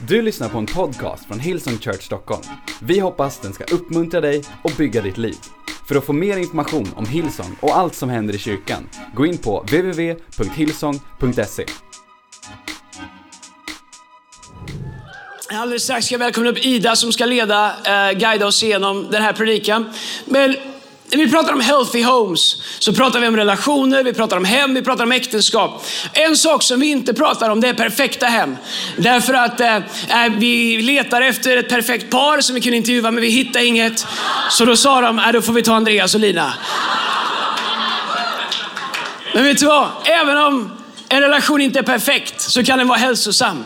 Du lyssnar på en podcast från Hillsong Church Stockholm. Vi hoppas den ska uppmuntra dig och bygga ditt liv. För att få mer information om Hillsong och allt som händer i kyrkan, gå in på www.hillsong.se. Alldeles strax ska jag välkomna upp Ida som ska guida oss igenom den här predikan. Men när vi pratar om healthy homes så pratar vi om relationer, vi pratar om hem, vi pratar om äktenskap. En sak som vi inte pratar om, det är perfekta hem. Därför att vi letar efter ett perfekt par som vi kunde intervjua, men vi hittar inget. Så då sa de, då får vi ta Andreas och Lina. Men vet du vad? Även om en relation inte är perfekt så kan den vara hälsosam.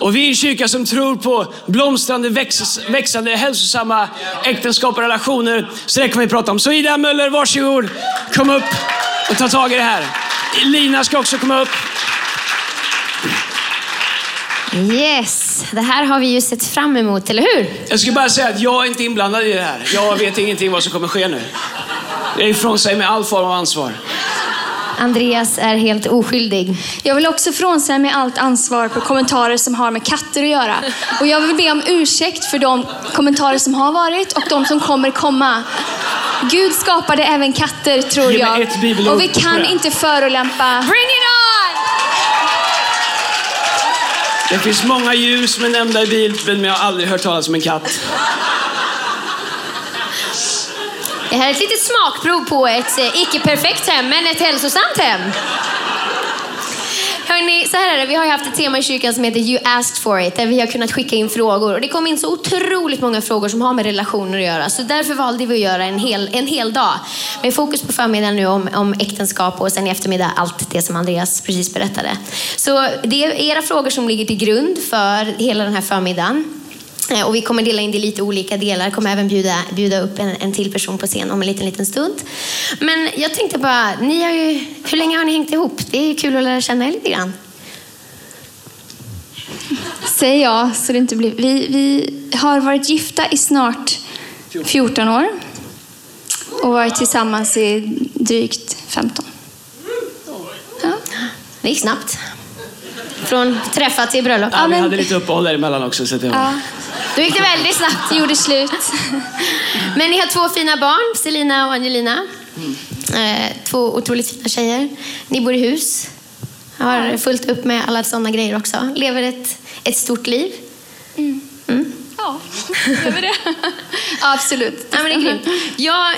Och vi är en kyrka som tror på blomstrande, växande, hälsosamma äktenskap och relationer. Så det kan vi prata om. Så Ida Müller, varsågod. Kom upp och ta tag i det här. Lina ska också komma upp. Yes, det här har vi ju sett fram emot, eller hur? Jag skulle bara säga att jag är inte inblandad i det här. Jag vet ingenting vad som kommer ske nu. Jag är ifrån sig med all form av ansvar. Andreas är helt oskyldig. Jag vill också frånsäga mig allt ansvar på kommentarer som har med katter att göra. Och jag vill be om ursäkt för de kommentarer som har varit och de som kommer komma. Gud skapade även katter, tror jag. Och vi kan inte förolämpa. Bring it on! Det finns många djur som är nämnda i Bibeln, men jag har aldrig hört talas om en katt. Det här är ett litet smakprov på ett icke-perfekt hem, men ett hälsosamt hem. Hörrni, så här är det. Vi har ju haft ett tema i kyrkan som heter You Asked For It, där vi har kunnat skicka in frågor. Och det kom in så otroligt många frågor som har med relationer att göra. Så därför valde vi att göra en hel dag. Med fokus på förmiddagen nu om äktenskap och sen i eftermiddag allt det som Andreas precis berättade. Så det är era frågor som ligger till grund för hela den här förmiddagen. Och vi kommer dela in det i lite olika delar. Kommer även bjuda upp en till person på scen om en liten stund. Men jag tänkte bara, hur länge har ni hängt ihop? Det är kul att lära känna er lite grann. Säger jag så det inte blir... Vi har varit gifta i snart 14 år. Och varit tillsammans i drygt 15. Ja. Det gick snabbt. Från träffa till bröllop. Ja, vi hade lite uppehåll där emellan också. Så det var... Då gick det väldigt snabbt, det gjorde slut. Men ni har två fina barn, Celina och Angelina. Två otroligt fina tjejer. Ni bor i hus. Har fullt upp med alla sådana grejer också. Lever ett stort liv. Mm. Ja, över det. Absolut. Ja, men det är grymt.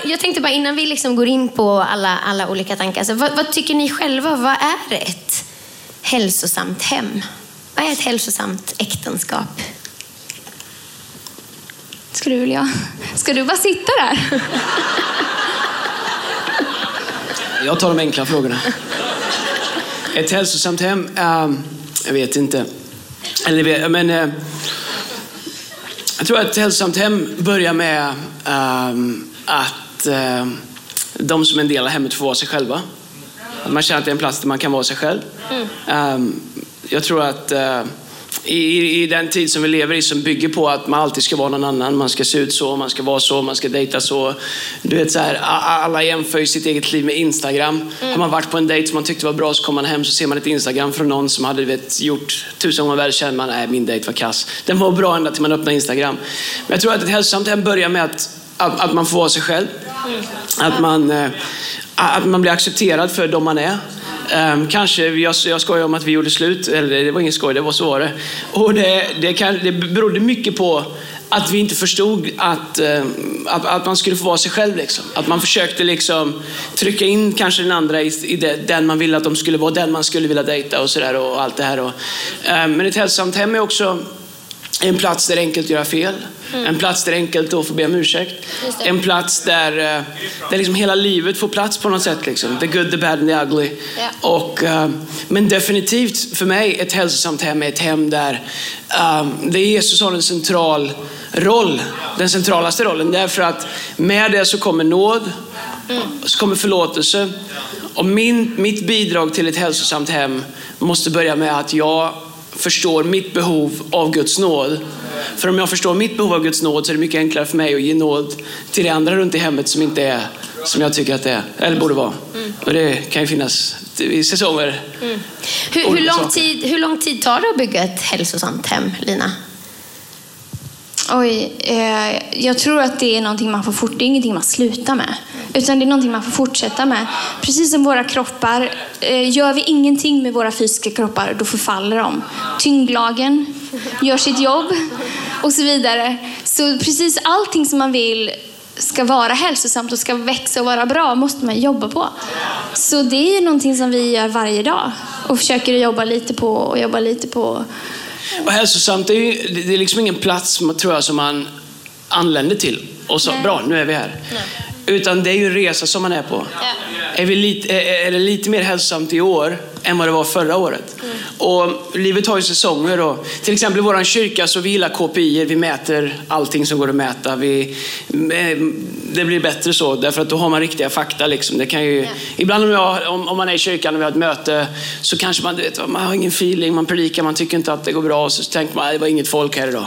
Jag tänkte bara innan vi liksom går in på alla olika tankar. Så vad tycker ni själva? Vad är ett hälsosamt hem? Vad är ett hälsosamt äktenskap? Ska du bara sitta där? Jag tar de enkla frågorna. Ett hälsosamt hem? Jag vet inte. Jag tror att ett hälsosamt hem börjar med att de som är en del av hemmet får vara sig själva. Att man känner att det är en plats där man kan vara sig själv. Jag tror att... I den tid som vi lever i som bygger på att man alltid ska vara någon annan. Man ska se ut så, man ska vara så, man ska dejta så. Du vet så här, alla jämför ju sitt eget liv med Instagram. Har man varit på en dejt som man tyckte var bra så kom man hem så ser man ett Instagram från någon som hade gjort 1000 gånger värre. Känner man, min dejt var kass. Den var bra ända till man öppnade Instagram. Men jag tror att ett hälsosamt hem börjar med att man får vara sig själv. Att man blir accepterad för de man är. Kanske, jag skojar om att vi gjorde slut. Eller det var ingen skoj, det var så var det. Och det berodde mycket på att vi inte förstod att man skulle få vara sig själv liksom. Att man försökte liksom trycka in kanske den andra den man ville att de skulle vara, den man skulle vilja dejta och sådär och allt det här. Men ett hälsosamt hem är också en plats där det är enkelt att göra fel. En plats där det är enkelt att få be om ursäkt. En plats där liksom hela livet får plats på något sätt. Liksom. The good, the bad and the ugly. Yeah. Men definitivt för mig ett hälsosamt hem är ett hem där det Jesus har en central roll. Den centralaste rollen. Därför att med det så kommer nåd. Så kommer förlåtelse. Och mitt bidrag till ett hälsosamt hem måste börja med att jag förstår mitt behov av Guds nåd. För om jag förstår mitt behov av Guds nåd så är det mycket enklare för mig att ge nåd till de andra runt i hemmet som inte är som jag tycker att det är eller borde vara. Och det kan ju finnas i säsonger. Mm. Hur lång tid tar det att bygga ett hälsosamt hem, Lina? Jag tror att det är någonting man får det är ingenting man slutar med, utan det är någonting man får fortsätta med. Precis som våra kroppar, gör vi ingenting med våra fysiska kroppar, då förfaller de. Tyngdlagen gör sitt jobb och så vidare. Så precis allting som man vill ska vara hälsosamt och ska växa och vara bra måste man jobba på. Så det är någonting som vi gör varje dag och försöker jobba lite på. Och hälsosamt är liksom ingen plats, tror jag, som man anländer till och så, bra, nu är vi här. Nej. Utan det är ju en resa som man är på. Ja. Är det lite mer hälsosamt i år än vad det var förra året? Mm. Och livet har ju säsonger. Och till exempel i vår kyrka så vi gillar KPI. Vi mäter allting som går att mäta. Det blir bättre så. Därför att då har man riktiga fakta. Liksom. Det kan ju, ja. Ibland om man är i kyrkan och vi har ett möte så kanske man har ingen feeling. Man predikar, man tycker inte att det går bra. Och så tänker man, det var inget folk här idag.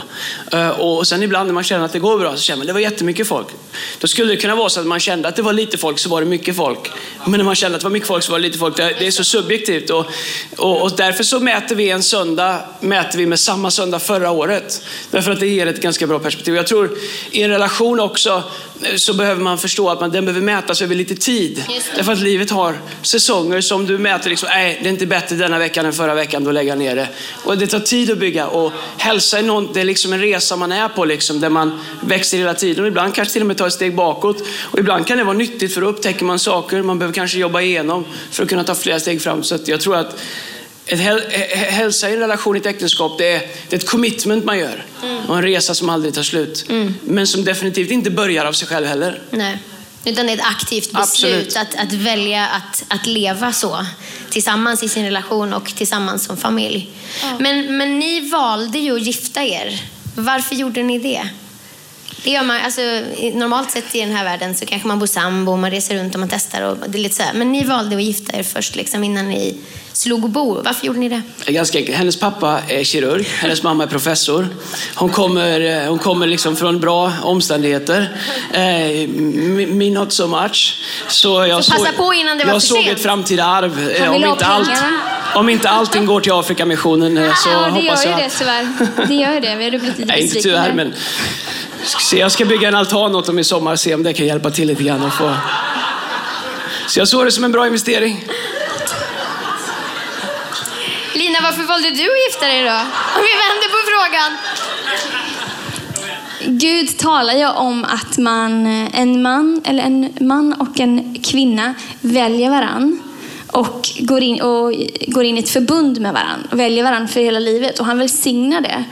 Och sen ibland när man känner att det går bra så känner man, det var jättemycket folk. Då skulle det kunna vara så att man kände att det var lite folk så var det mycket folk. Men när man kände att det var mycket folk så var det lite folk. Det är så subjektivt. Och därför så mäter vi med samma söndag förra året. Därför att det ger ett ganska bra perspektiv. Jag tror i en relation också så behöver man förstå att den behöver mätas över lite tid. Därför att livet har säsonger som du mäter liksom, nej, det är inte bättre denna veckan än förra veckan, då lägger jag ner det. Och det tar tid att bygga. Och hälsa är det är liksom en resa man är på liksom, där man växer hela tiden. Och ibland kanske till och med tar ett steg bakåt. Och ibland kan det vara nyttigt för då upptäcker man saker. Man behöver kanske jobba igenom för att kunna ta flera steg fram. Så att jag tror att hälsa i en relation i ett äktenskap, det är ett commitment man gör. Mm. Och en resa som aldrig tar slut. Mm. Men som definitivt inte börjar av sig själv heller. Nej, utan det är ett aktivt beslut att välja att leva så. Tillsammans i sin relation och tillsammans som familj. Mm. Men ni valde ju att gifta er. Varför gjorde ni det? Det gör man, alltså, normalt sett i den här världen så kanske man bor sambo, man reser runt och man testar och det är lite så här. Men ni valde att gifta er först liksom, innan ni slog och bor. Varför gjorde ni det? Ganska enkelt. Hennes pappa är kirurg, hennes mamma är professor. Hon kommer liksom från bra omständigheter. Me not so much. Så passa på innan det var för sent. Jag såg ett framtida arv. Om inte allting går till Afrikamissionen så hoppas jag. Ja, det gör ju det tyvärr. Det gör ju det. Vi hade blivit lite besvikna. Inte tyvärr, men jag ska bygga en altan åt dem i sommar och se om det kan hjälpa till lite grann. Så jag såg det som en bra investering. Lina, varför valde du att gifta dig då? Om vi vänder på frågan. Gud talar ju om att en man och en kvinna väljer varann. Och går in i ett förbund med varann. Och väljer varann för hela livet. Och han välsignar det.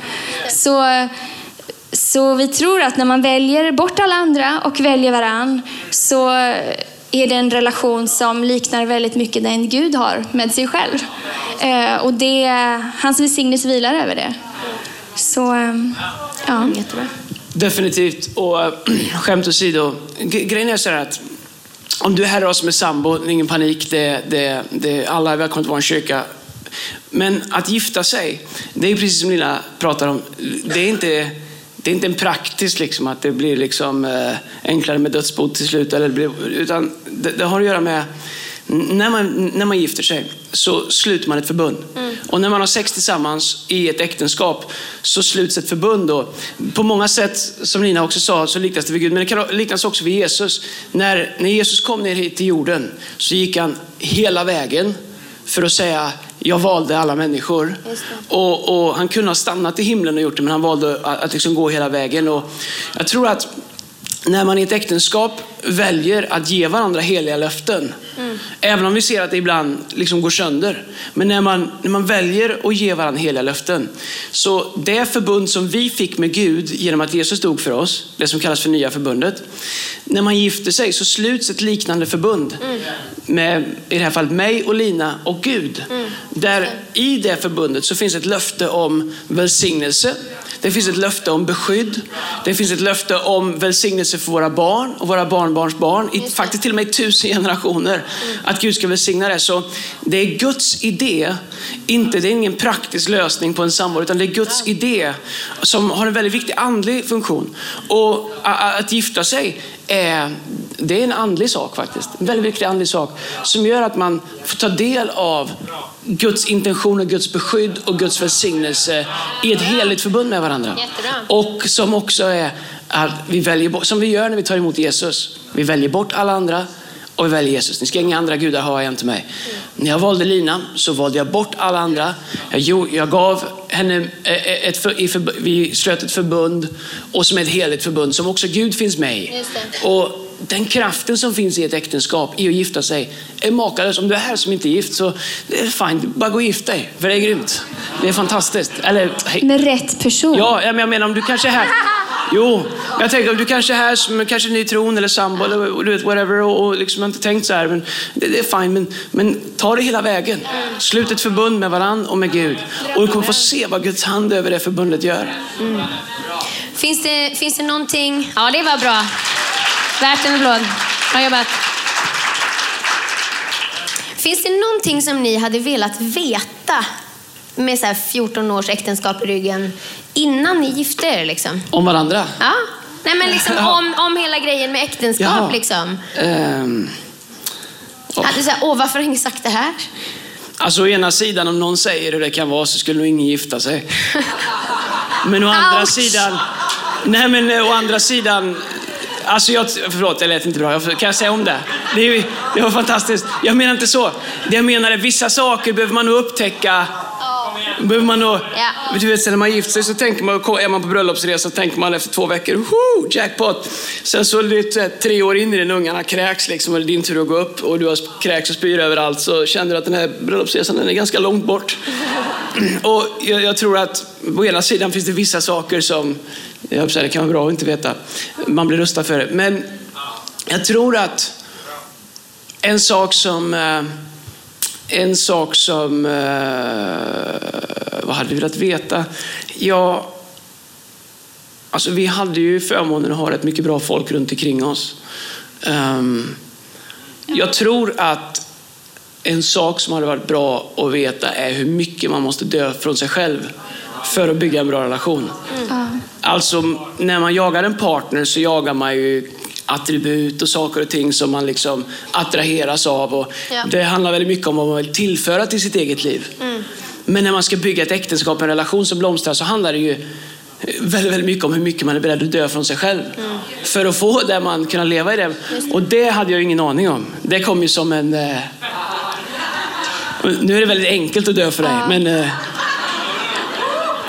Så vi tror att när man väljer bort alla andra och väljer varann så är det en relation som liknar väldigt mycket den Gud har med sig själv. Och det hans välsignelse vilar över det. Så, ja. Definitivt. Och skämt åsido. Grejen är så här att om du är här oss med sambo, ingen panik. Alla är välkomna till vår kyrka. Men att gifta sig, det är precis som Lina pratar om. Det är inte en praktisk liksom, att det blir liksom, enklare med dödsbot till slut. Utan det har att göra med när man gifter sig så sluter man ett förbund. Mm. Och när man har sex tillsammans i ett äktenskap så sluts ett förbund då. På många sätt, som Lina också sa, så liknas det vid Gud. Men det kan liknas också vid Jesus. När Jesus kom ner hit till jorden så gick han hela vägen för att säga, jag valde alla människor. Och han kunde ha stannat i himlen och gjort det, men han valde att liksom gå hela vägen. Och jag tror att när man i ett äktenskap väljer att ge varandra heliga löften, även om vi ser att det ibland liksom går sönder, men när man väljer att ge varandra heliga löften, så det förbund som vi fick med Gud genom att Jesus dog för oss, det som kallas för nya förbundet, när man gifter sig så sluts ett liknande förbund med, i det här fallet, mig och Lina och Gud. Där i det förbundet så finns ett löfte om välsignelse. Det finns ett löfte om beskydd. Det finns ett löfte om välsignelse för våra barn och våra barnbarns barn. Faktiskt till och med i 1000 generationer. Att Gud ska välsigna det. Så det är Guds idé. Det är ingen praktisk lösning på en samvaro. Utan det är Guds idé som har en väldigt viktig andlig funktion. Och att gifta sig Det är en andlig sak faktiskt. En väldigt viktig andlig sak som gör att man får ta del av Guds intention och Guds beskydd och Guds välsignelse i ett heligt förbund med varandra. Jättebra. Och som också är att vi väljer bort, som vi gör när vi tar emot Jesus. Vi väljer bort alla andra och vi väljer Jesus. Ni ska inga andra gudar ha än till mig. Mm. När jag valde Lina så valde jag bort alla andra. Jag gav henne vi slöt ett förbund och som ett heligt förbund som också Gud finns med i. Och den kraften som finns i ett äktenskap i att gifta sig är makalös. Om du är här som inte är gift så det är fint. Bara gå och gift dig, för det är grymt. Det är fantastiskt. Eller, hej. Med rätt person. Ja, men jag menar om du kanske är här. Jo, jag tänker om du kanske är här som kanske ny tron eller sambo eller du vet, whatever och liksom inte tänkt så här. Men det är fint, men ta det hela vägen. Slut ett förbund med varann och med Gud. Och du kommer få se vad Guds hand över det förbundet gör. Mm. Finns det någonting? Ja, det var bra. Värt en applåd. Bra jobbat. Finns det någonting som ni hade velat veta med så här 14 års äktenskap i ryggen innan ni gifte er liksom? Om varandra? Ja. Nej men liksom om hela grejen med äktenskap liksom. Hade så här, varför har ingen sagt det här? Alltså å ena sidan om någon säger hur det kan vara så skulle nog ingen gifta sig. Men å andra sidan alltså förlåt, jag lät inte bra. Kan jag säga om det? Det var fantastiskt. Jag menar inte så. Det jag menar är vissa saker behöver man nog upptäcka. Behöver man nog, du vet, när man gifter sig så tänker man, är man på bröllopsresa så tänker man efter 2 veckor, jackpot. Sen så lite 3 år in i den ungarna kräks liksom, eller din tur att gå upp och du har kräks och spyr överallt så känner du att den här bröllopsresan den är ganska långt bort. Och jag tror att på ena sidan finns det vissa saker som jag säger, det kan vara bra att inte veta. Man blir rustad för det. Men jag tror att en sak som vad hade vi velat veta? Ja, alltså vi hade ju förmånen att ha rätt mycket bra folk runt omkring oss. Jag tror att en sak som hade varit bra att veta är hur mycket man måste dö från sig själv för att bygga en bra relation. Alltså när man jagar en partner så jagar man ju attribut och saker och ting som man liksom attraheras av och det handlar väldigt mycket om vad man vill tillföra till sitt eget liv. Men när man ska bygga ett äktenskap, en relation som blomstrar, så handlar det ju väldigt, väldigt mycket om hur mycket man är beredd att dö från sig själv för att få där man kunna leva i det. Och det hade jag ingen aning om. Det kom ju som en nu är det väldigt enkelt att dö för dig, men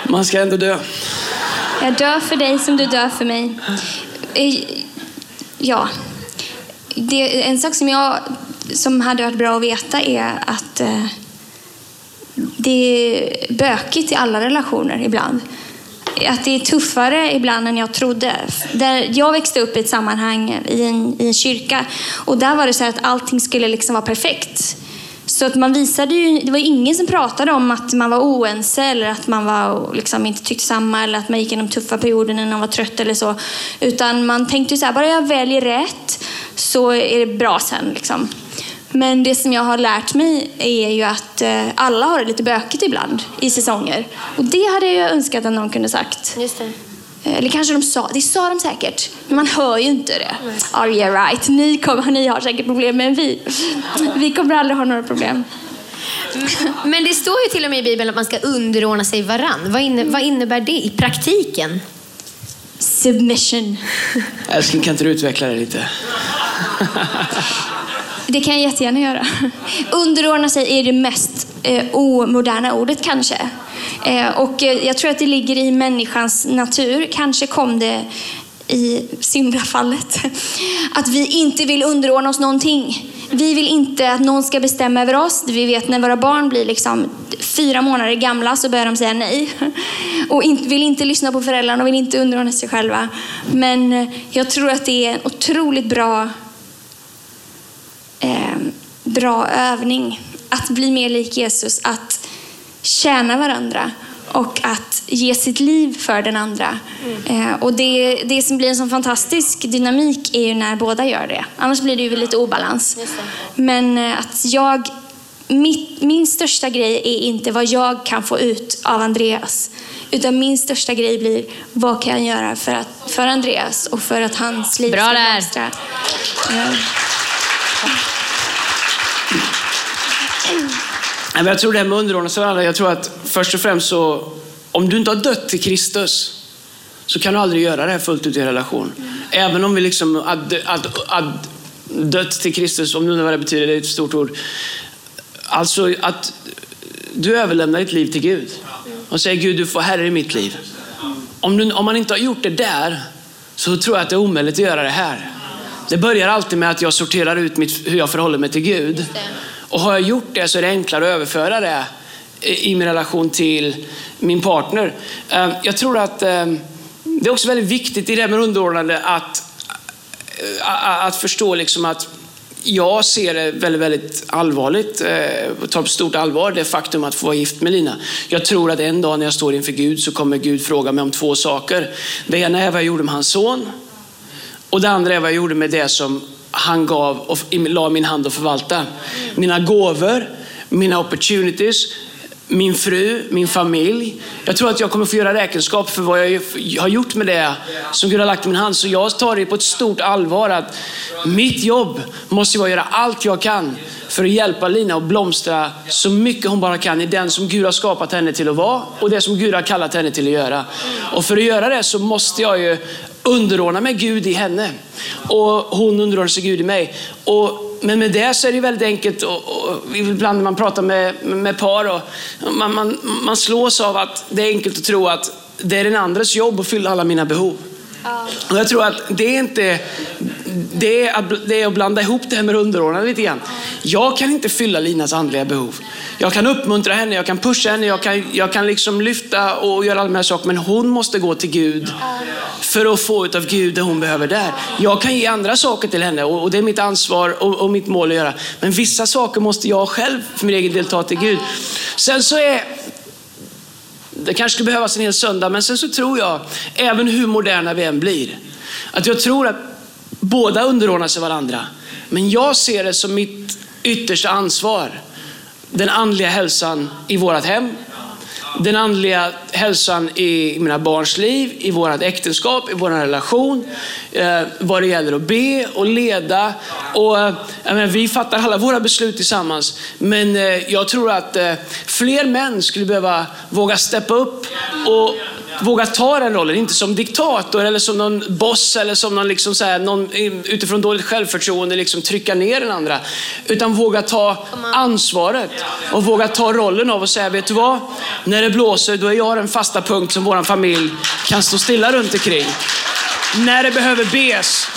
man ska ändå dö. Jag dör för dig som du dör för mig. Ja. Det, en sak som hade varit bra att veta är att det är bökigt i alla relationer ibland. Att det är tuffare ibland än jag trodde. Där jag växte upp i ett sammanhang i en kyrka och där var det så här att allting skulle liksom vara perfekt. Så att man visade ju, det var ingen som pratade om att man var oense eller att man var liksom inte tyckte samma eller att man gick igenom tuffa perioder när man var trött eller så. Utan man tänkte ju så här, bara jag väljer rätt så är det bra sen liksom. Men det som jag har lärt mig är ju att alla har det lite bökigt ibland i säsonger. Och det hade jag önskat att någon kunde sagt. Just det. Eller kanske det sa de säkert. Men man hör ju inte det. Are you right? Ni har säkert problem, men vi kommer aldrig ha några problem. Men det står ju till och med i Bibeln att man ska underordna sig varann. Vad innebär det i praktiken? Submission. Älskling, kan inte du utveckla det lite? Det kan jag jättegärna göra. Underordna sig är det mest omoderna ordet kanske. Och jag tror att det ligger i människans natur. Kanske kom det i syndafallet. Att vi inte vill underordna oss någonting. Vi vill inte att någon ska bestämma över oss. Vi vet när våra barn blir liksom 4 månader gamla så börjar de säga nej. Och vill inte lyssna på föräldrarna och vill inte underordna sig själva. Men jag tror att det är en otroligt bra övning att bli mer lik Jesus, att tjäna varandra och att ge sitt liv för den andra. Och det som blir en sån fantastisk dynamik är ju när båda gör det, annars blir det ju lite obalans. Men att jag min största grej är inte vad jag kan få ut av Andreas, utan min största grej blir vad kan jag göra för Andreas och för att hans liv ska blomstra. Jag tror det här med underordning, jag tror att först och främst så, om du inte har dött till Kristus så kan du aldrig göra det här fullt ut i relation. Även om vi liksom att dött till Kristus, om du undrar vad det betyder, det är ett stort ord. Alltså att du överlämnar ditt liv till Gud och säger Gud, du får herre i mitt liv. Om man inte har gjort det där, så tror jag att det är omöjligt att göra det här. Det börjar alltid med att jag sorterar ut hur jag förhåller mig till Gud. Och har jag gjort det så är det enklare att överföra det i min relation till min partner. Jag tror att det är också väldigt viktigt i det här med underordnande att förstå liksom att jag ser det väldigt, väldigt allvarligt och tar på stort allvar det faktum att få vara gift med Lina. Jag tror att en dag när jag står inför Gud så kommer Gud fråga mig om två saker. Det ena är vad jag gjorde med hans son och det andra är vad jag gjorde med det som han gav och la min hand och förvalta. Mina gåvor, mina opportunities, min fru, min familj. Jag tror att jag kommer få göra räkenskap för vad jag har gjort med det som Gud har lagt i min hand. Så jag tar det på ett stort allvar att mitt jobb måste vara att göra allt jag kan för att hjälpa Lina att blomstra så mycket hon bara kan i den som Gud har skapat henne till att vara och det som Gud har kallat henne till att göra. Och för att göra det så måste jag ju underordna mig Gud i henne och hon underordnar sig Gud i mig. Men med det så är det väldigt enkelt och ibland när man pratar med par och man slås av att det är enkelt att tro att det är den andres jobb att fylla alla mina behov. Och jag tror att det är inte det är att blanda ihop det här med underordnande lite grann. Jag kan inte fylla Linas andliga behov. Jag kan uppmuntra henne, jag kan pusha henne, jag kan liksom lyfta och göra alla de här sakerna, men hon måste gå till Gud för att få ut av Gud det hon behöver där. Jag kan ge andra saker till henne och det är mitt ansvar och mitt mål att göra. Men vissa saker måste jag själv för min egen del ta till Gud. Sen så är det kanske skulle behövas en hel söndag, men sen så tror jag, även hur moderna vi än blir, att jag tror att båda underordnar sig varandra. Men jag ser det som mitt yttersta ansvar. Den andliga hälsan i vårt hem. Den andliga hälsan i mina barns liv, i vårt äktenskap, i vår relation. Vad det gäller att be och leda. Och, vi fattar alla våra beslut tillsammans. Men jag tror att fler män skulle behöva våga steppa upp och våga ta den rollen, inte som diktator eller som någon boss eller som någon, liksom så här, någon utifrån dåligt självförtroende liksom trycka ner den andra, utan våga ta ansvaret och våga ta rollen av och säga, vet du vad, när det blåser då är jag den fasta punkt som våran familj kan stå stilla runt omkring. När det behöver bes.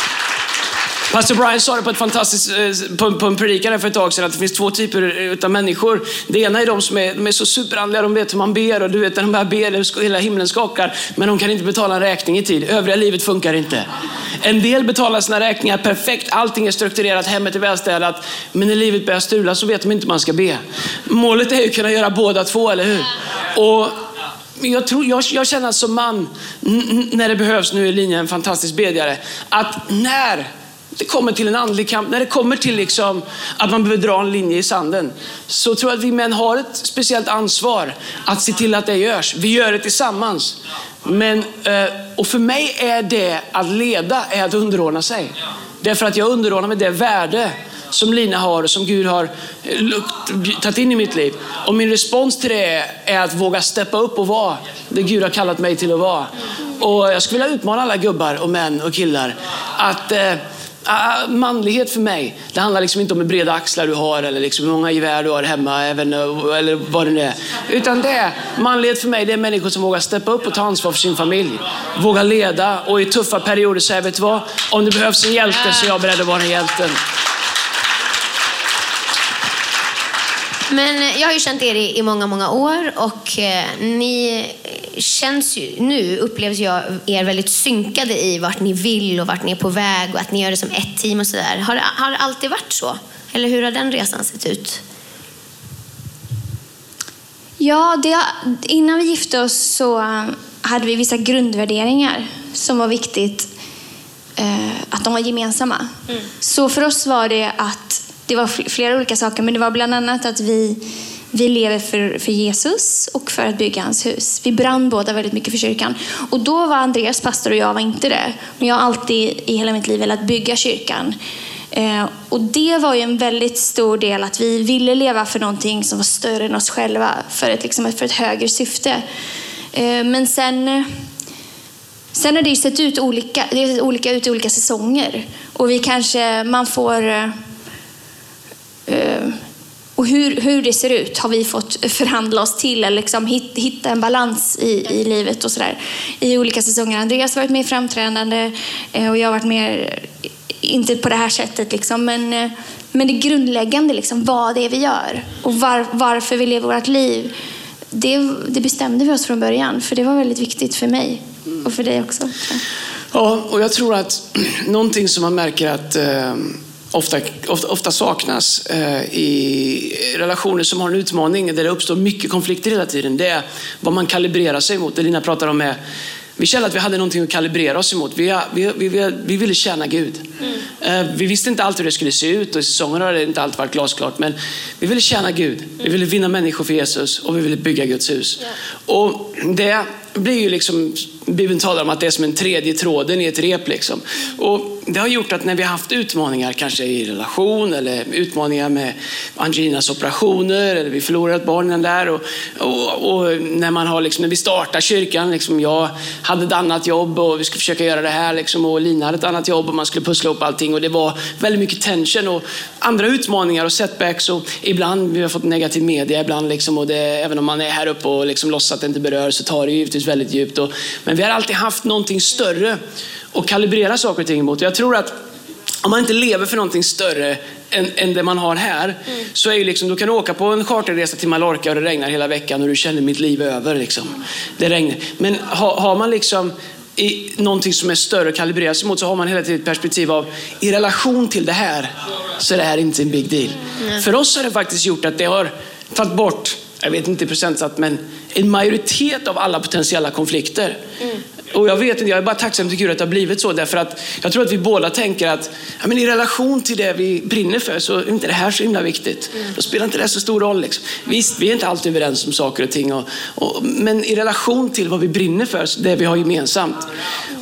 Pastor Brian sa det på ett fantastiskt på en predikan för ett tag sedan, att det finns två typer av människor. Det ena är de är så superandliga, de vet hur man ber och du vet när de bara ber hela himlen skakar, men de kan inte betala en räkning i tid. Övriga livet funkar inte. En del betalar sina räkningar perfekt, allting är strukturerat, hemmet är välstädat, men när livet börjar stula så vet de inte man ska be. Målet är ju att kunna göra båda två, eller hur? Och jag känner som man när det behövs, nu är Lina en fantastisk bedjare, att när det kommer till en andlig kamp, när det kommer till liksom att man behöver dra en linje i sanden, så tror jag att vi män har ett speciellt ansvar att se till att det görs. Vi gör det tillsammans. Men, och för mig är det att leda, är att underordna sig. Därför att jag underordnar mig det värde som Lina har och som Gud har tagit in i mitt liv. Och min respons till det är att våga steppa upp och vara det Gud har kallat mig till att vara. Och jag skulle vilja utmana alla gubbar och män och killar att manlighet för mig, det handlar liksom inte om hur breda axlar du har eller liksom hur många gevär du har hemma eller vad det nu är, utan manlighet för mig, det är människor som vågar steppa upp och ta ansvar för sin familj, våga leda och i tuffa perioder säga, vet du vad, om det behövs en hjälte så är jag beredd att vara en hjälten. Men jag har ju känt er i många, många år och ni känns ju, nu upplevs jag er väldigt synkade i vart ni vill och vart ni är på väg och att ni gör det som ett team och sådär. Har det alltid varit så? Eller hur har den resan sett ut? Ja, innan vi gifte oss så hade vi vissa grundvärderingar som var viktigt att de var gemensamma. Så för oss var det att det var flera olika saker, men det var bland annat att vi lever för Jesus och för att bygga hans hus. Vi brann båda väldigt mycket för kyrkan. Och då var Andreas pastor och jag var inte det. Men jag har alltid i hela mitt liv velat bygga kyrkan. Och det var ju en väldigt stor del att vi ville leva för någonting som var större än oss själva. För ett högre syfte. Men sen har det ju sett olika ut i olika säsonger. Och vi kanske, man får... Och hur det ser ut har vi fått förhandla oss till, eller liksom hitta en balans i livet och sådär. I olika säsonger. Andreas har varit mer framträdande och jag har varit mer, inte på det här sättet liksom, men det grundläggande liksom, vad det är vi gör och varför vi lever vårt liv, det bestämde vi oss från början, för det var väldigt viktigt för mig och för dig också. Ja, och jag tror att någonting som man märker att ofta saknas i relationer som har en utmaning där det uppstår mycket konflikter hela tiden. Det är vad man kalibrerar sig mot. Det Lina pratar om är, vi kände att vi hade någonting att kalibrera oss emot. Vi ville tjäna Gud. Vi visste inte alltid hur det skulle se ut, och i säsonger har det inte alltid varit glasklart. Men vi ville tjäna Gud. Vi ville vinna människor för Jesus och vi ville bygga Guds hus. Och det blir ju liksom, Bibeln talar om att det är som en tredje tråden i ett rep liksom. Och det har gjort att när vi har haft utmaningar kanske i relation, eller utmaningar med Angelinas operationer, eller vi förlorat barnen där, och när man har liksom, när vi startar kyrkan liksom, jag hade ett annat jobb och vi skulle försöka göra det här liksom, och Lina hade ett annat jobb och man skulle pussla upp allting, och det var väldigt mycket tension och andra utmaningar och setbacks, och ibland vi har fått negativ media ibland liksom, och det, även om man är här uppe och liksom låtsas att det inte berör, så tar det ju givetvis väldigt djupt, och men vi har alltid haft någonting större och kalibrera saker och ting emot. Jag tror att om man inte lever för någonting större än det man har här, så är ju liksom, du kan åka på en charterresa till Mallorca och det regnar hela veckan och du känner mitt liv över liksom. Det regnar. Men har man liksom i någonting som är större och kalibreras emot, så har man hela tiden ett perspektiv av, i relation till det här, så är det här inte en big deal. För oss har det faktiskt gjort att det har tagit bort, jag vet inte procentsatt, men en majoritet av alla potentiella konflikter. Och jag vet inte, jag är bara tacksam till Gud att det har blivit så, därför att jag tror att vi båda tänker att ja, men i relation till det vi brinner för, så är inte det här så himla viktigt. Då spelar inte det så stor roll liksom. Visst, vi är inte alltid överens om saker och ting, men i relation till vad vi brinner för, så det vi har gemensamt.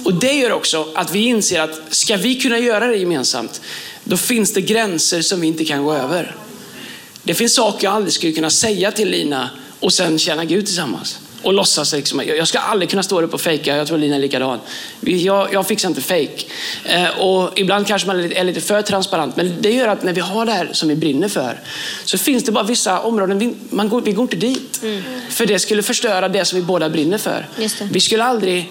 Och det gör också att vi inser att ska vi kunna göra det gemensamt, då finns det gränser som vi inte kan gå över. Det finns saker jag aldrig skulle kunna säga till Lina och sen tjäna Gud tillsammans. Och låtsas liksom, jag ska aldrig kunna stå upp och fejka. Jag tror Lina är likadan. Jag fixar inte fejk. Och ibland kanske man är lite för transparent. Men det gör att när vi har det här som vi brinner för, så finns det bara vissa områden vi går inte dit. För det skulle förstöra det som vi båda brinner för. Vi skulle aldrig...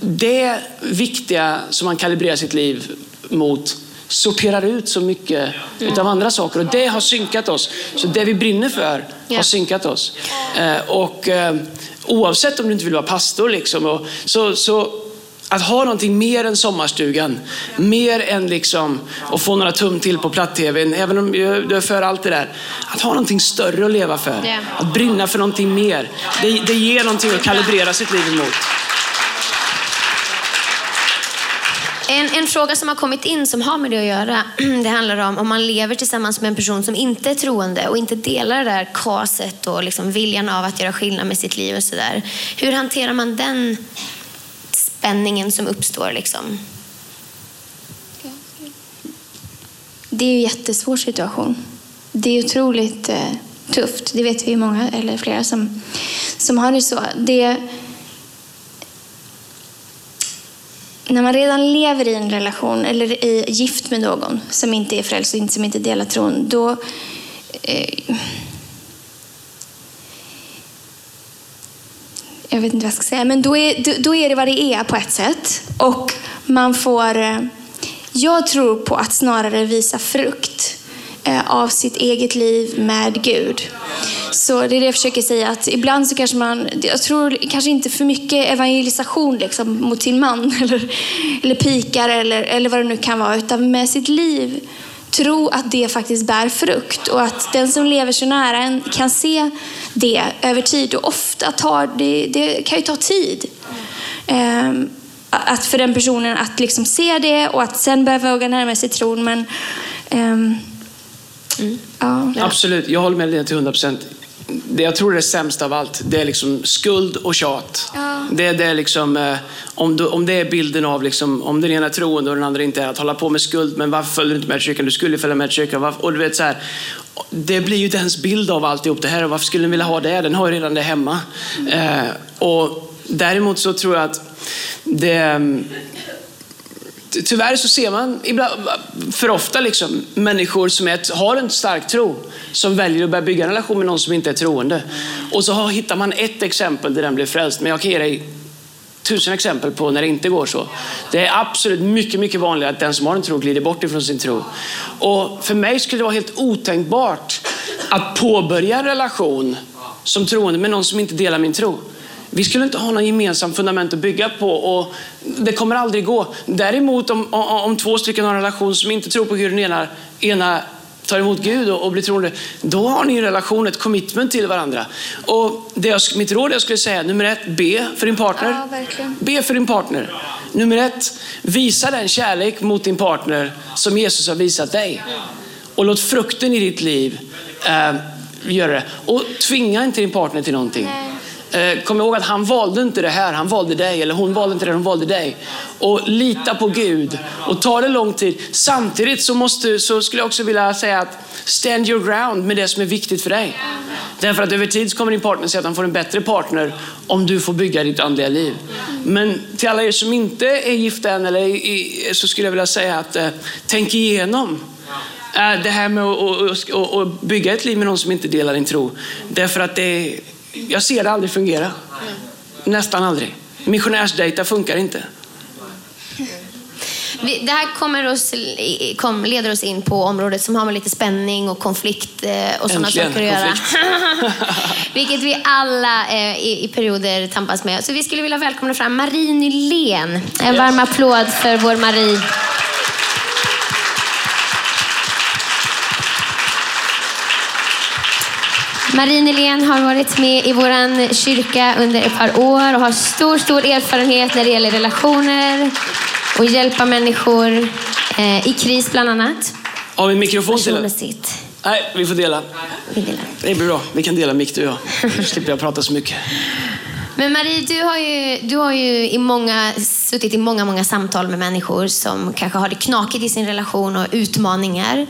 det viktiga som man kalibrerar sitt liv mot sorterar ut så mycket utav andra saker, och det har synkat oss. Så det vi brinner för har synkat oss. Och oavsett om du inte vill vara pastor liksom, och så att ha någonting mer än sommarstugan, mer än liksom att få några tum till på platt-tvn, även om du är för allt det där, att ha någonting större att leva för, att brinna för någonting mer, det ger någonting att kalibrera sitt liv emot. En fråga som har kommit in som har med det att göra, det handlar om man lever tillsammans med en person som inte är troende och inte delar det där kaset och liksom viljan av att göra skillnad med sitt liv och sådär. Hur hanterar man den spänningen som uppstår liksom? Det är ju en jättesvår situation. Det är otroligt tufft. Det vet vi många eller flera som har det så. När man redan lever i en relation eller är gift med någon som inte är frälst och som inte delar tron, då jag vet inte vad jag ska säga, men då är det vad det är på ett sätt, och man får jag tror på att snarare visa frukt av sitt eget liv med Gud. Så det är det jag försöker säga, att ibland så kanske man, jag tror kanske inte för mycket evangelisation liksom mot sin man eller pikar eller vad det nu kan vara, utan med sitt liv tro att det faktiskt bär frukt, och att den som lever så nära en kan se det över tid. Och ofta det kan ju ta tid att för den personen att liksom se det och att sen börja våga närma sig tron, men Mm. Ja. Absolut, jag håller med Lina till 100%. Det jag tror är det sämsta av allt, det är liksom skuld och tjat. Ja. Det är liksom, om det är bilden av liksom, om den ena är troende och den andra inte är, att hålla på med skuld, men varför följer du inte med kyrkan? Du skulle följa med kyrkan. Varför? Och du vet så här, det blir ju inte ens bild av alltihop det här. Och varför skulle den vilja ha det? Den har ju redan det hemma. Mm. Och däremot så tror jag att det... Tyvärr så ser man ibland, för ofta liksom, människor som har en stark tro som väljer att börja bygga en relation med någon som inte är troende. Och så hittar man ett exempel där den blir frälst. Men jag kan ge dig 1000 exempel på när det inte går så. Det är absolut mycket, mycket vanligt att den som har en tro glider bort ifrån sin tro. Och för mig skulle det vara helt otänkbart att påbörja en relation som troende med någon som inte delar min tro. Vi skulle inte ha någon gemensam fundament att bygga på, och det kommer aldrig gå. Däremot om två stycken har en relation som inte tror på hur den ena tar emot Gud och blir troende, då har ni en relation, ett commitment till varandra. Och mitt råd jag skulle säga, nummer 1, be för din partner. Ja, verkligen. Be för din partner. Nummer 1, visa den kärlek mot din partner som Jesus har visat dig. Och låt frukten i ditt liv göra det. Och tvinga inte din partner till någonting. Nej. Kom ihåg att han valde inte det här, han valde dig. Eller hon valde inte det, hon valde dig. Och lita på Gud. Och ta det lång tid. Samtidigt så skulle jag också vilja säga att stand your ground med det som är viktigt för dig. Därför att över tid kommer din partner säga att han får en bättre partner om du får bygga ditt andliga liv. Men till alla er som inte är gifta än, så skulle jag vilja säga att tänk igenom det här med att bygga ett liv med någon som inte delar din tro. Därför att jag ser det aldrig fungera. Nästan aldrig. Missionärsdejta funkar inte. Det här leder oss in på området som har med lite spänning och konflikt och sådana saker att göra. Vilket vi alla i perioder tampas med. Så vi skulle vilja välkomna fram Marie Nylén. En varm applåd för vår Marie. Marie Nylén har varit med i vår kyrka under ett par år och har stor erfarenhet när det gäller relationer och hjälpa människor i kris bland annat. Har vi mikrofon till sitt? Nej, vi får dela. Det blir bra, vi kan dela mick du och jag. Slipper jag prata så mycket. Men Marie, du har ju suttit i många samtal med människor som kanske har det knakigt i sin relation och utmaningar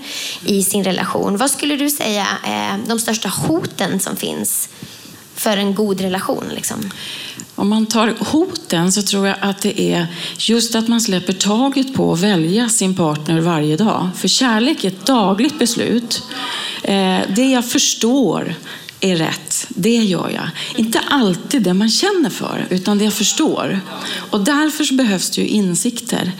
i sin relation. Vad skulle du säga är de största hoten som finns för en god relation? Liksom? Om man tar hoten så tror jag att det är just att man släpper taget på att välja sin partner varje dag. För kärlek är ett dagligt beslut. Det jag förstår är rätt. Det gör jag. Inte alltid det man känner för, utan det jag förstår. Och därför så behövs det ju insikter.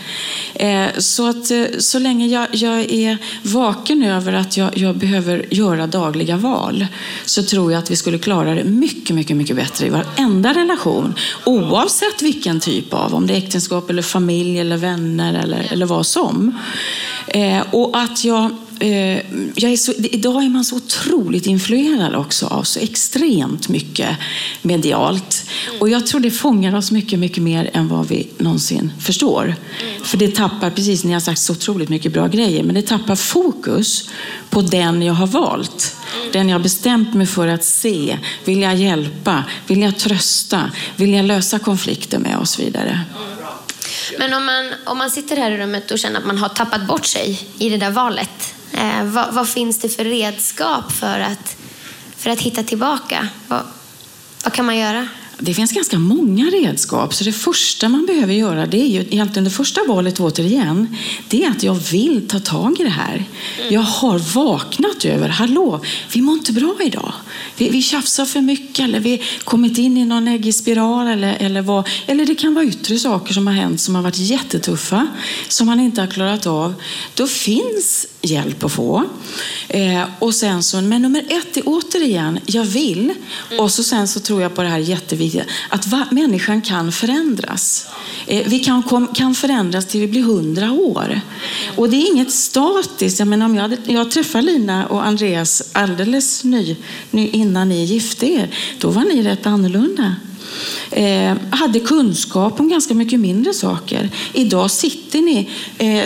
Så att så länge jag är vaken över att jag behöver göra dagliga val, så tror jag att vi skulle klara det mycket, mycket, mycket bättre i varenda relation. Oavsett vilken typ av, om det är äktenskap eller familj eller vänner eller vad som. Och att idag är man så otroligt influerad också av så extremt mycket medialt. Och jag tror det fångar oss mycket, mycket mer än vad vi någonsin förstår. För det tappar, precis när jag sagt, så otroligt mycket bra grejer. Men det tappar fokus på den jag har valt. Den jag bestämt mig för att se. Vill jag hjälpa? Vill jag trösta? Vill jag lösa konflikter med och så vidare? Men om man sitter här i rummet och känner att man har tappat bort sig i det där valet. Vad finns det för redskap för att hitta tillbaka? Vad kan man göra? Det finns ganska många redskap. Så det första man behöver göra, det är ju egentligen det första valet återigen. Det är att jag vill ta tag i det här. Jag har vaknat över, hallå, vi mår inte bra idag. Vi tjafsar för mycket, eller vi kommit in i någon äggig spiral. Eller det kan vara yttre saker som har hänt som har varit jättetuffa. Som man inte har klarat av. Då finns hjälp att få. Och sen så, men nummer 1 är återigen, jag vill. Och så sen så tror jag på det här jätteviktiga. Att människan kan förändras. Vi kan förändras till vi blir 100 år. Och det är inget statiskt. Jag menar, jag träffade Lina och Andreas alldeles ny innan ni gifte er. Då var ni rätt annorlunda. hade kunskap om ganska mycket mindre saker. Idag sitter ni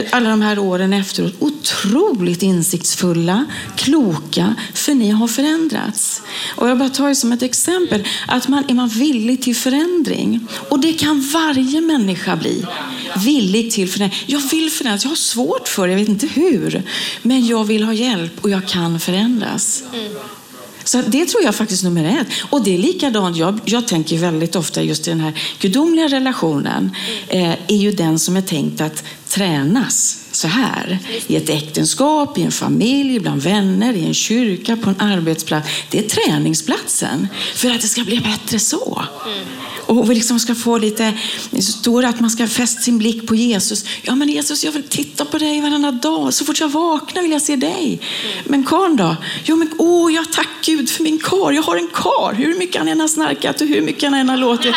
alla de här åren efteråt otroligt insiktsfulla, kloka, för ni har förändrats. Och jag bara tar det som ett exempel att man är villig till förändring, och det kan varje människa bli villig till förändring. Jag vill förändras, jag har svårt för det, jag vet inte hur, men jag vill ha hjälp och jag kan förändras. Så det tror jag faktiskt nummer 1. Och det är likadant. Jag tänker väldigt ofta just i den här gudomliga relationen är ju den som är tänkt att tränas så här. I ett äktenskap, i en familj, bland vänner, i en kyrka, på en arbetsplats. Det är träningsplatsen för att det ska bli bättre så. Och vi liksom ska få lite, så står det att man ska fästa sin blick på Jesus. Ja men Jesus, jag vill titta på dig varenda dag. Så fort jag vaknar vill jag se dig. Men karn då? Jo men jag tack Gud för min kar. Jag har en kar. Hur mycket han än har snarkat och hur mycket han än har låtit.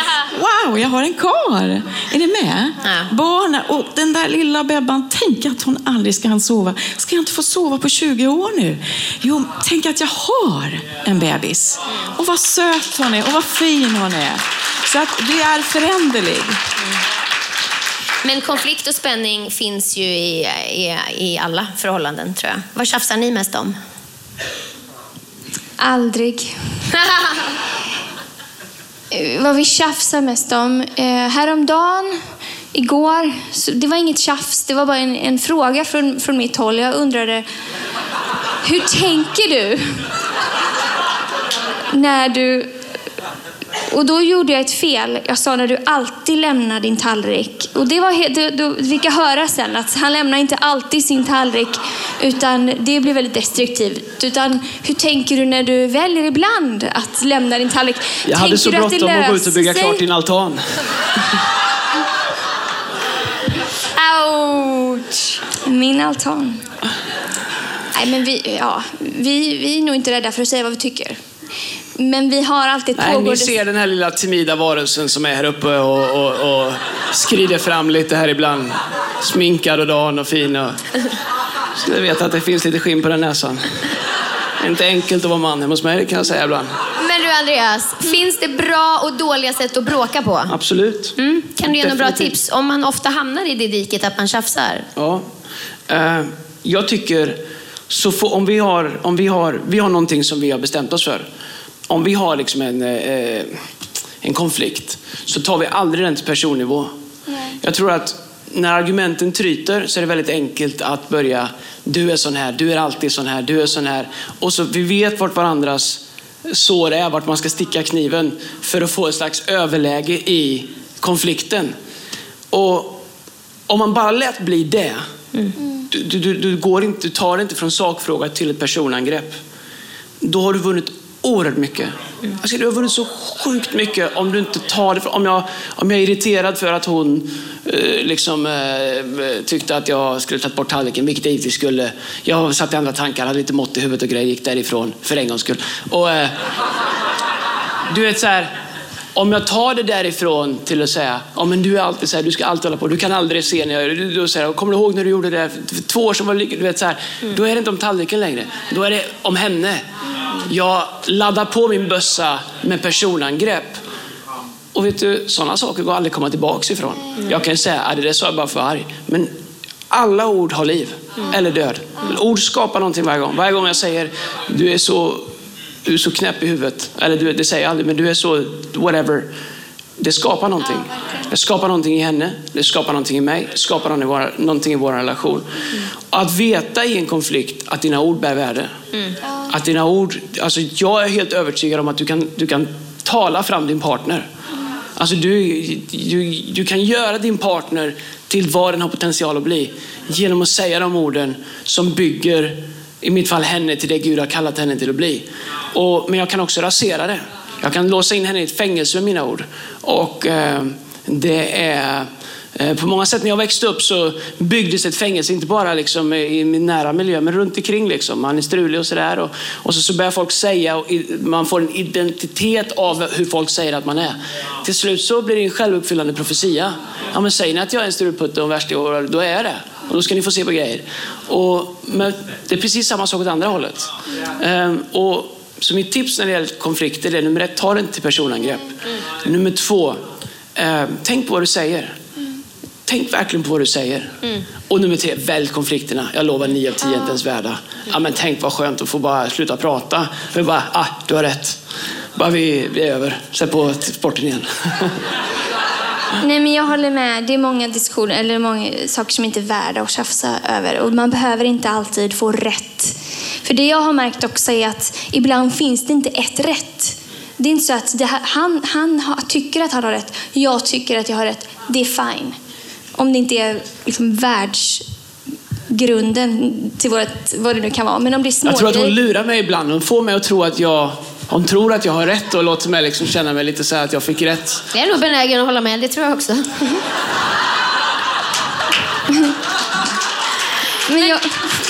Wow, jag har en kar. Är ni med? Ja. Barna och den där lilla bebban, tänk att hon aldrig ska sova. Ska jag inte få sova på 20 år nu? Jo, tänk att jag har en bebis. Och vad söt hon är och vad fin hon är. Så att det är föränderlig. Men konflikt och spänning finns ju i alla förhållanden, tror jag. Vad tjafsar ni mest om? Aldrig. Vad vi tjafsar mest om. Häromdagen, igår, det var inget tjafs. Det var bara en fråga från mitt håll. Jag undrade, hur tänker du? När du... Och då gjorde jag ett fel. Jag sa när du alltid lämnar din tallrik. Och det var då fick jag höra sen att han lämnar inte alltid sin tallrik. Utan det blir väldigt destruktivt. Utan hur tänker du när du väljer ibland att lämna din tallrik? Jag hade så bråttom att gå ut och bygga klart din altan. Ouch! Min altan. Nej men vi är nog inte rädda för att säga vad vi tycker. Men vi har alltid pågående... Nej, ni ser den här lilla timida varelsen som är här uppe och skrider fram lite här ibland. Sminkad och dan och fin. Och... Så jag vet att det finns lite skinn på den näsan. Det är inte enkelt att vara man hemma hos mig, kan jag säga ibland. Men du Andreas, finns det bra och dåliga sätt att bråka på? Absolut. Mm. Kan du ge några bra tips om man ofta hamnar i det diket att man tjafsar? Ja, jag tycker... Så om vi har någonting som vi har bestämt oss för. Om vi har liksom en konflikt, så tar vi aldrig den till personnivå. Nej. Jag tror att när argumenten tryter så är det väldigt enkelt att börja, du är sån här, du är alltid sån här, du är sån här. Och så vi vet vart varandras sår är, vart man ska sticka kniven för att få ett slags överläge i konflikten. Och om man bara lätt blir det... Du tar inte från sakfråga till ett personangrepp. Då har du vunnit oerhört mycket. Alltså, du har vunnit så sjukt mycket om du inte tar det. Om jag är irriterad för att hon tyckte att jag skulle ta bort tallriken, vilket jag givetvis skulle. Jag satt i andra tankar, hade lite mått i huvudet och grejer, gick därifrån för en gångs skull. Och du vet så här. Om jag tar det därifrån till att säga, ja men du är alltid så här, du ska alltid hålla på, du kan aldrig se när jag gör det. Då säger jag, kommer du ihåg när du gjorde det för 2 år sedan, du vet så här, då är det inte om tallriken längre, då är det om henne. Jag laddar på min bössa med personangrepp. Och vet du, sådana saker går aldrig komma tillbaka ifrån. Jag kan säga, det där sa jag bara för arg. Men alla ord har liv eller död. Ord skapar någonting varje gång. Varje gång jag säger, du är så knäpp i huvudet, eller du, det säger jag aldrig, men du är så whatever, det skapar någonting. Det skapar någonting i henne, det skapar någonting i mig, det skapar någonting i vår relation. Att veta i en konflikt att dina ord bär värde. Att dina ord, alltså jag är helt övertygad om att du kan tala fram din partner. Alltså du kan göra din partner till vad den har potential att bli genom att säga de orden som bygger, i mitt fall, henne till det Gud har kallat henne till att bli. Men jag kan också rasera det. Jag kan låsa in henne i ett fängelse med mina ord. Och det är... På många sätt när jag växte upp så byggdes ett fängelse, inte bara liksom i min nära miljö, men runt omkring liksom. Man är strulig och sådär. Och så börjar folk säga, och man får en identitet av hur folk säger att man är. Till slut så blir det en självuppfyllande profetia. Ja, men säger ni att jag är en strulputte och värst i år, då är jag det. Och då ska ni få se på grejer. Men det är precis samma sak åt andra hållet. Så mitt tips när det gäller konflikter är nummer 1, ta det inte till personangrepp. Nummer 2, tänk på vad du säger. Tänk verkligen på vad du säger. Och nummer 3, välj konflikterna. Jag lovar 9 av 10 inte ens värda. Ja, men tänk vad skönt att få bara sluta prata. För bara, du har rätt. Bara vi är över. Sätt på sporten igen. Nej, men jag håller med. Det är många diskussioner eller många saker som inte är värda att tjafsa över. Och man behöver inte alltid få rätt. För det jag har märkt också är att ibland finns det inte ett rätt. Det är inte så att han tycker att han har rätt. Jag tycker att jag har rätt. Det är fine. Om det inte är liksom världsgrunden till vad det nu kan vara. Men om det är små, jag tror att hon lurar mig ibland. Hon får mig att tro att hon tror att jag har rätt och låter mig liksom känna mig lite så här att jag fick rätt. Jag är nog benägen att hålla med, det tror jag också. Men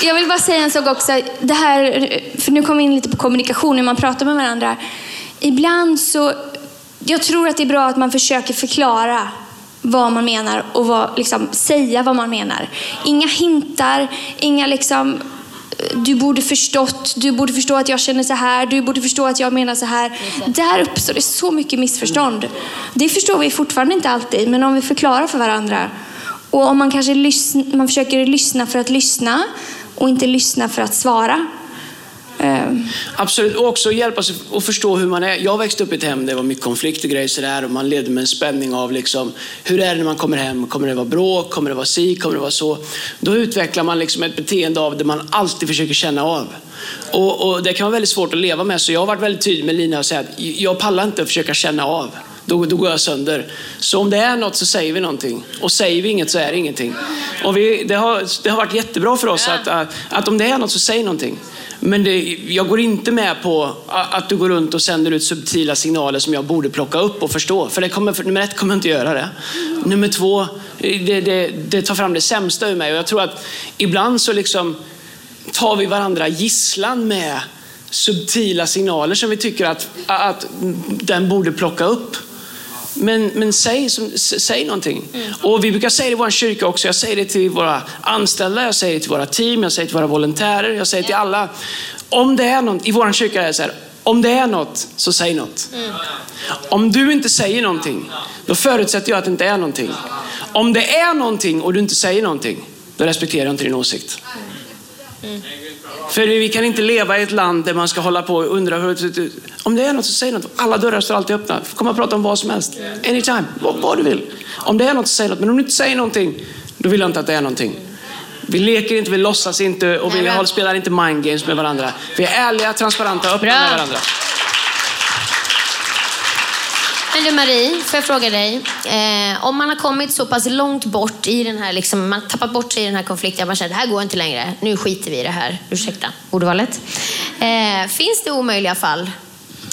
jag vill bara säga en sak också. Det här, för nu kommer vi in lite på kommunikation, när man pratar med varandra. Ibland så, jag tror att det är bra att man försöker förklara vad man menar och liksom, säga vad man menar. Inga hintar, inga liksom, du borde förstå att jag känner så här, du borde förstå att jag menar så här. Där uppstår det så mycket missförstånd. Det förstår vi fortfarande inte alltid, men om vi förklarar för varandra och om man kanske man försöker lyssna för att lyssna och inte lyssna för att svara. Absolut, och också hjälpa sig att förstå hur man är. Jag växte upp i ett hem, det var mycket konflikt och grejer sådär, och man levde med en spänning av liksom, hur är det när man kommer hem? Kommer det vara bråk? Kommer det vara si? Kommer det vara så? Då utvecklar man liksom ett beteende av det man alltid försöker känna av. Och det kan vara väldigt svårt att leva med, så jag har varit väldigt tydlig med Lina och säga att jag pallar inte att försöka känna av. Då går jag sönder. Så om det är något så säger vi någonting. Och säger vi inget så är det ingenting. Och det har varit jättebra för oss att om det är något så säger någonting. Men jag går inte med på att du går runt och sänder ut subtila signaler som jag borde plocka upp och förstå. För nummer 1 kommer jag inte göra det. Nummer 2, det tar fram det sämsta ur mig. Och jag tror att ibland så liksom tar vi varandra gisslan med subtila signaler som vi tycker att den borde plocka upp. Men säg någonting. Och vi brukar säga det i vår kyrka också. Jag säger det till våra anställda, jag säger det till våra team, jag säger det till våra volontärer, jag säger det till alla. Om det är något, i vår kyrka är det så här, om det är något så säg något. Om du inte säger någonting, då förutsätter jag att det inte är någonting. Om det är någonting och du inte säger någonting, då respekterar jag inte din åsikt. För vi kan inte leva i ett land där man ska hålla på och undra om det är något så säg något. Alla dörrar står alltid öppna. Kom och prata om vad som helst. Anytime, vad du vill. Om det är något så säg något. Men om du inte säger någonting, då vill jag inte att det är någonting. Vi leker inte, vi låtsas inte och vi spelar inte mind games med varandra. Vi är ärliga, transparenta och öppna med varandra. Men du Marie, får jag fråga dig, om man har kommit så pass långt bort i den här, liksom, man tappat bort sig i den här konflikten, man känner det här går inte längre, nu skiter vi i det här, ursäkta ordvalet. Finns det omöjliga fall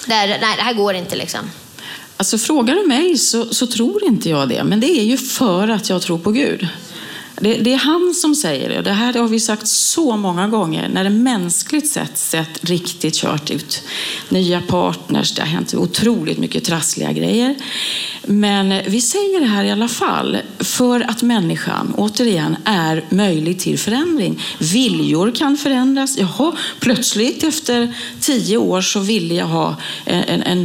där, nej det här går inte liksom? Alltså frågar du mig så tror inte jag det, men det är ju för att jag tror på Gud. Det är han som säger det. Det här har vi sagt så många gånger. När det mänskligt sett riktigt kört ut. Nya partners, det har hänt otroligt mycket trassliga grejer. Men vi säger det här i alla fall. För att människan, återigen, är möjlig till förändring. Viljor kan förändras. Jaha, plötsligt efter 10 år så vill jag ha en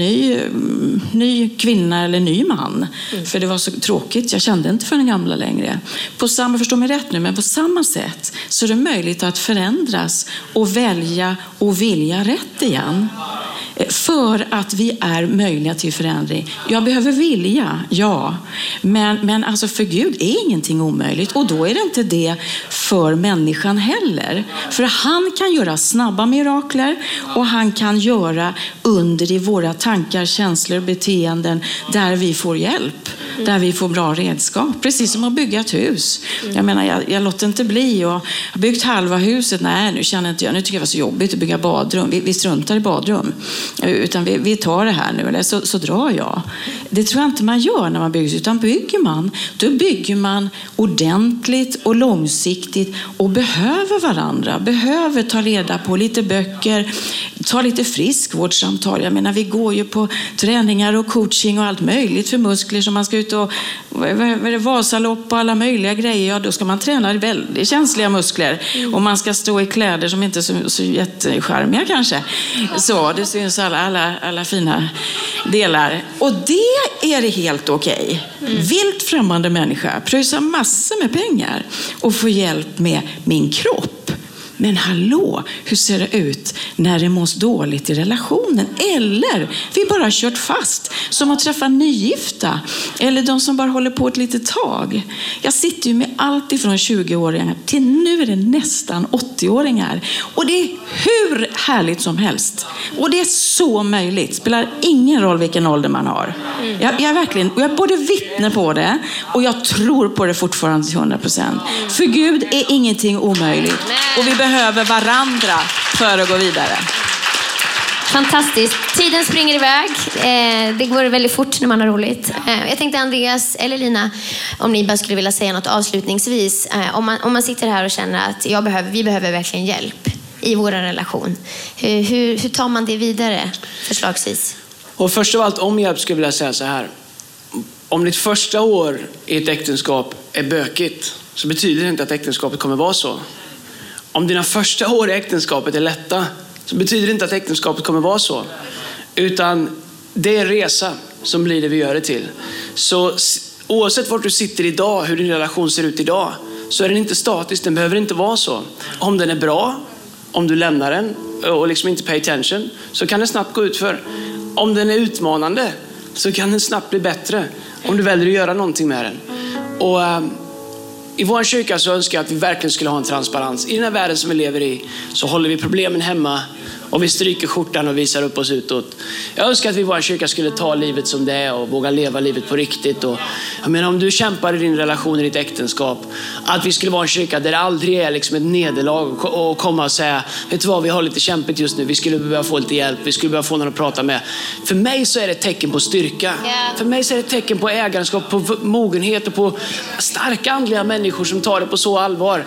ny kvinna eller ny man. För det var så tråkigt. Jag kände inte för den gamla längre. På samma förstår mig rätt nu, men på samma sätt så är det möjligt att förändras och välja och vilja rätt igen. För att vi är möjliga till förändring. Jag behöver vilja, ja. Men alltså för Gud är ingenting omöjligt. Och då är det inte det för människan heller. För han kan göra snabba mirakler. Och han kan göra under i våra tankar, känslor, beteenden. Där vi får hjälp. Där vi får bra redskap. Precis som att bygga ett hus. Jag menar, jag låter inte bli. Och har byggt halva huset. Nej, nu känner inte jag. Nu tycker jag det var så jobbigt att bygga badrum. Vi struntar i badrum. Utan vi tar det här nu, eller så drar jag. Det tror jag inte man gör när man bygger, utan bygger man ordentligt och långsiktigt och behöver varandra, behöver ta reda på lite böcker, ta lite friskvårdssamtal. Jag menar, vi går ju på träningar och coaching och allt möjligt för muskler som man ska ut och vasalopp och alla möjliga grejer. Ja, då ska man träna väldigt känsliga muskler och man ska stå i kläder som inte är så jättecharmiga kanske. Så det syns alla fina delar. Och det är det helt okej. Okay. Vilt främmande människa pröjsar massor med pengar och får hjälp med min kropp. Men hallå, hur ser det ut när det mås dåligt i relationen? Eller vi bara kört fast, som att träffa nygifta. Eller de som bara håller på ett litet tag. Jag sitter ju med allt ifrån 20-åringar till nu är det nästan 80-åringar. Och det är hur härligt som helst. Och det är så möjligt. Det spelar ingen roll vilken ålder man har. Jag är både vittne på det och jag tror på det fortfarande till 100%. För Gud är ingenting omöjligt. Och vi behöver varandra för att gå vidare. Fantastiskt. Tiden springer iväg. Det går väldigt fort när man har roligt. Jag tänkte Andreas eller Lina, om ni bara skulle vilja säga något avslutningsvis. Om man sitter här och känner att vi behöver verkligen hjälp i vår relation. Hur tar man det vidare förslagsvis? Och först av allt om hjälp skulle jag vilja säga så här. Om ditt första år i ett äktenskap är bökigt så betyder det inte att äktenskapet kommer vara så. Om dina första år i äktenskapet är lätta så betyder det inte att äktenskapet kommer vara så. Utan det är en resa som blir det vi gör det till. Så oavsett vart du sitter idag, hur din relation ser ut idag, så är den inte statisk, den behöver inte vara så. Om den är bra, om du lämnar den och liksom inte pay attention, så kan den snabbt gå utför. Om den är utmanande så kan den snabbt bli bättre om du väljer att göra någonting med den. Och i vår kyrka så önskar jag att vi verkligen skulle ha en transparens. I den här världen som vi lever i så håller vi problemen hemma och vi stryker skjortan och visar upp oss utåt. Jag önskar att vi i vår kyrka skulle ta livet som det är och våga leva livet på riktigt. Och, jag menar, om du kämpar i din relation i ditt äktenskap, att vi skulle vara en kyrka där det aldrig är liksom ett nederlag och komma och säga, vet du vad, vi har lite kämpigt just nu, vi skulle behöva få lite hjälp, vi skulle behöva få någon att prata med. För mig så är det ett tecken på styrka. För mig så är det ett tecken på ägarskap, på mogenhet och på starka andliga människor som tar det på så allvar.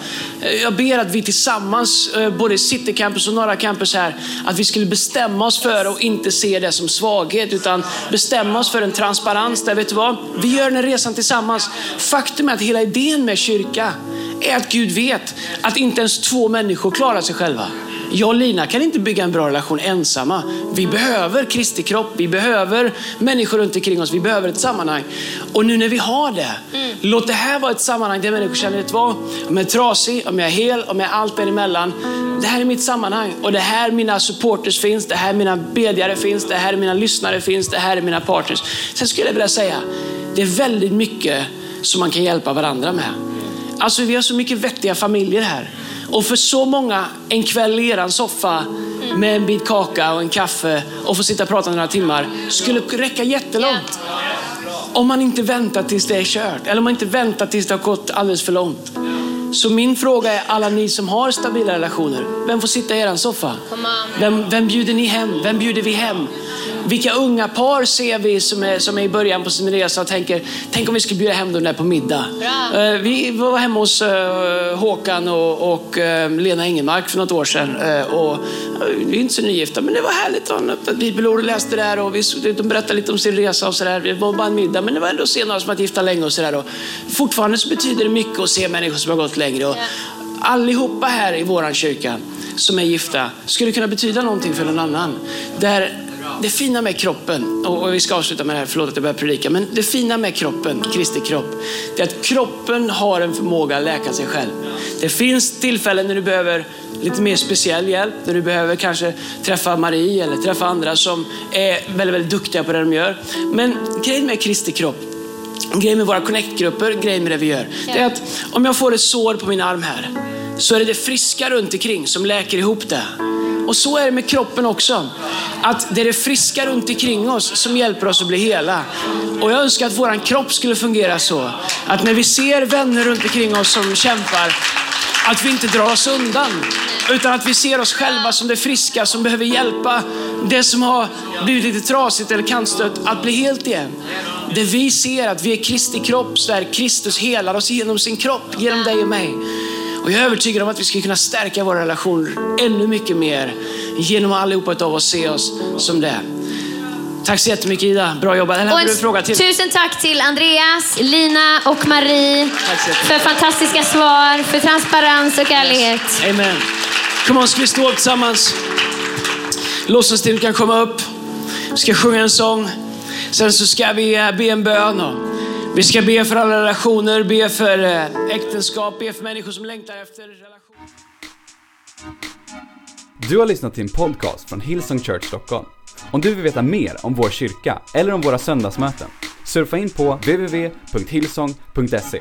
Jag ber att vi tillsammans, både City Campus och några campus här, att vi skulle bestämma oss för att inte se det som svaghet, utan bestämma oss för en transparens där, vet du vad? Vi gör den resan tillsammans. Faktum är att hela idén med kyrka är att Gud vet att inte ens två människor klarar sig själva. Jag och Lina kan inte bygga en bra relation ensamma. Vi behöver Kristi kropp, vi behöver människor runt omkring oss, vi behöver ett sammanhang. Och nu när vi har det, låt det här vara ett sammanhang där människor känner, vet du vad? Om jag är trasig, om jag är hel, om jag är allt däremellan. Det här är mitt sammanhang och det här mina supporters finns, det här mina bedjare finns, det här mina lyssnare finns, det här är mina partners. Sen skulle jag vilja säga, det är väldigt mycket som man kan hjälpa varandra med. Alltså vi har så mycket vettiga familjer här. Och för så många, en kväll i en soffa med en bit kaka och en kaffe och få sitta och prata några timmar skulle räcka jättelångt. Om man inte väntar tills det är kört, eller om man inte väntar tills det har gått alldeles för långt. Så min fråga är, alla ni som har stabila relationer, vem får sitta i er soffa? Vem bjuder ni hem? Vem bjuder vi hem? Vilka unga par ser vi som är i början på sin resa och tänker, tänk om vi skulle bjuda hem dem där på middag. Vi var hemma hos Håkan och Lena Ingemark för något år sedan. Och vi är inte så nygifta, men det var härligt. Hon öppnade bibelord och läste där och de berättade lite om sin resa och sådär. Det var bara en middag, men det var ändå senare som att gifta länge och sådär. Fortfarande så betyder det mycket att se människor som har gått längre. Och allihopa här i våran kyrka som är gifta skulle kunna betyda någonting för någon annan. Där det fina med kroppen, och vi ska avsluta med det här, förlåt att jag börjar predika, men det fina med kroppen, Kristi kropp, det är att kroppen har en förmåga att läka sig själv. Det finns tillfällen när du behöver lite mer speciell hjälp, när du behöver kanske träffa Marie eller träffa andra som är väldigt, väldigt duktiga på det de gör. Men grejen med Kristi kropp, grejen med våra connect-grupper, grejen med det vi gör, det är att om jag får ett sår på min arm här, så är det friska runt omkring som läker ihop det. Och så är det med kroppen också. Att det är det friska runt omkring oss som hjälper oss att bli hela. Och jag önskar att våran kropp skulle fungera så. Att när vi ser vänner runt omkring oss som kämpar, att vi inte drar oss undan. Utan att vi ser oss själva som det friska som behöver hjälpa det som har blivit lite trasigt eller kantstött att bli helt igen. Det vi ser att vi är Kristi kropp, så där Kristus helar oss genom sin kropp, genom dig och mig. Och jag är övertygad om att vi ska kunna stärka våra relationer ännu mycket mer genom att allihopa av oss se oss som det. Tack så jättemycket Ida, bra jobbat. Och en fråga till. Tusen tack till Andreas, Lina och Marie för fantastiska svar, för transparens och ärlighet. Yes. Amen. Kom on, ska vi stå upp tillsammans? Låtsas du kan komma upp. Vi ska sjunga en sång. Sen så ska vi be en bön. Vi ska be för alla relationer, be för äktenskap, be för människor som längtar efter relationer. Du har lyssnat till en podcast från Hillsong Church Stockholm. Om du vill veta mer om vår kyrka eller om våra söndagsmöten, surfa in på www.hillsong.se.